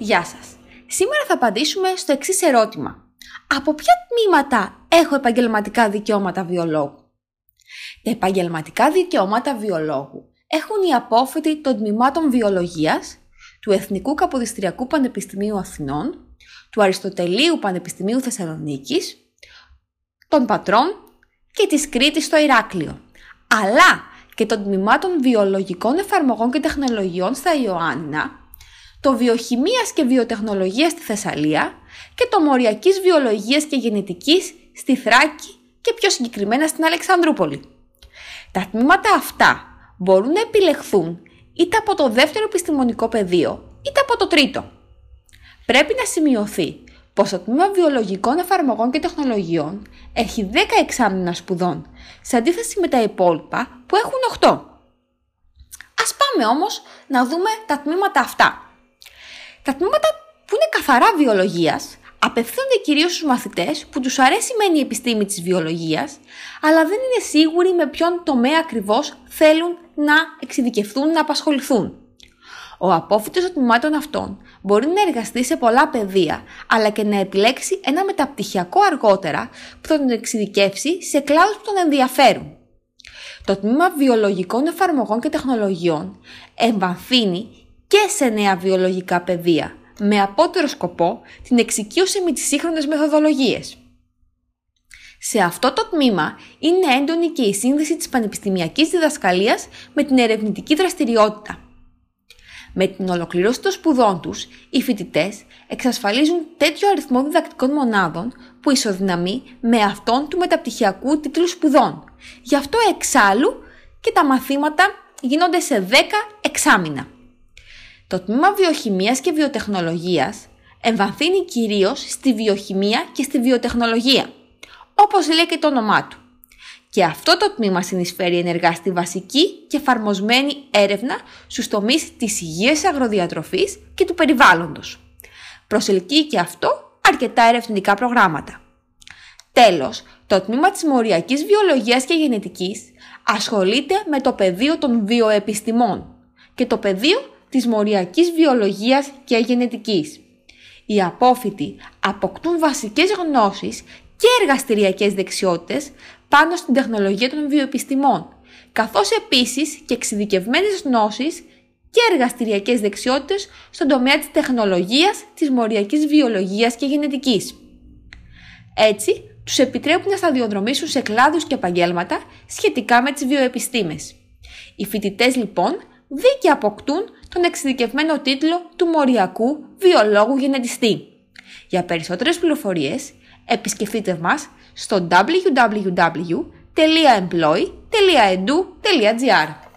Γεια σας! Σήμερα θα απαντήσουμε στο εξής ερώτημα. Από ποια τμήματα έχω επαγγελματικά δικαιώματα βιολόγου? Τα επαγγελματικά δικαιώματα βιολόγου έχουν οι απόφοιτοι των τμήματων βιολογίας του Εθνικού Καποδιστριακού Πανεπιστημίου Αθηνών, του Αριστοτελείου Πανεπιστημίου Θεσσαλονίκης, των Πατρών και της Κρήτης στο Ηράκλειο, αλλά και των τμήματων βιολογικών εφαρμογών και τεχνολογιών στα Ιωάννινα, το βιοχημίας και βιοτεχνολογίας στη Θεσσαλία και το μοριακής βιολογίας και γενετικής στη Θράκη και πιο συγκεκριμένα στην Αλεξανδρούπολη. Τα τμήματα αυτά μπορούν να επιλεχθούν είτε από το δεύτερο επιστημονικό πεδίο είτε από το τρίτο. Πρέπει να σημειωθεί πως το τμήμα βιολογικών εφαρμογών και τεχνολογιών έχει 10 εξάμηνα σπουδών, σε αντίθεση με τα υπόλοιπα που έχουν 8. Ας πάμε όμως να δούμε τα τμήματα αυτά. Τα τμήματα που είναι καθαρά βιολογίας απευθύνονται κυρίως στους μαθητές που τους αρέσει μεν η επιστήμη της βιολογίας, αλλά δεν είναι σίγουροι με ποιον τομέα ακριβώς θέλουν να εξειδικευτούν, να απασχοληθούν. Ο απόφοιτος των τμήματων αυτών μπορεί να εργαστεί σε πολλά πεδία, αλλά και να επιλέξει ένα μεταπτυχιακό αργότερα που θα τον εξειδικεύσει σε κλάδους που τον ενδιαφέρουν. Το τμήμα βιολογικών εφαρμογών και τεχνολογιών εμβαθύνει και σε νέα βιολογικά πεδία, με απότερο σκοπό την εξοικείωση με τις σύγχρονες μεθοδολογίες. Σε αυτό το τμήμα είναι έντονη και η σύνδεση της πανεπιστημιακής διδασκαλίας με την ερευνητική δραστηριότητα. Με την ολοκληρώση των σπουδών τους, οι φοιτητές εξασφαλίζουν τέτοιο αριθμό διδακτικών μονάδων που ισοδυναμεί με αυτόν του μεταπτυχιακού τίτλου σπουδών. Γι' αυτό εξάλλου και τα μαθήματα γίνονται σε 10 εξάμηνα. Το τμήμα βιοχημίας και βιοτεχνολογίας εμβαθύνει κυρίως στη βιοχημία και στη βιοτεχνολογία, όπως λέει και το όνομά του. Και αυτό το τμήμα συνεισφέρει ενεργά στη βασική και εφαρμοσμένη έρευνα στους τομείς της υγείας, αγροδιατροφής και του περιβάλλοντος. Προσελκύει και αυτό αρκετά ερευνητικά προγράμματα. Τέλος, το τμήμα της μοριακής βιολογίας και γενετικής ασχολείται με το πεδίο των βιοεπιστημών και το πεδίο της μοριακής βιολογίας και γενετικής. Οι απόφοιτοι αποκτούν βασικές γνώσεις και εργαστηριακές δεξιότητες πάνω στην τεχνολογία των βιοεπιστημών, καθώς επίσης και εξειδικευμένες γνώσεις και εργαστηριακές δεξιότητες στον τομέα της τεχνολογίας, της μοριακής βιολογίας και γενετικής. Έτσι, τους επιτρέπουν να σταδιοδρομήσουν σε κλάδους και επαγγέλματα σχετικά με τις βιοεπιστήμες. Οι φοιτητές λοιπόν δίκαια αποκτούν τον εξειδικευμένο τίτλο του μοριακού βιολόγου γενετιστή. Για περισσότερες πληροφορίες, επισκεφτείτε μας στο www.employ.edu.gr.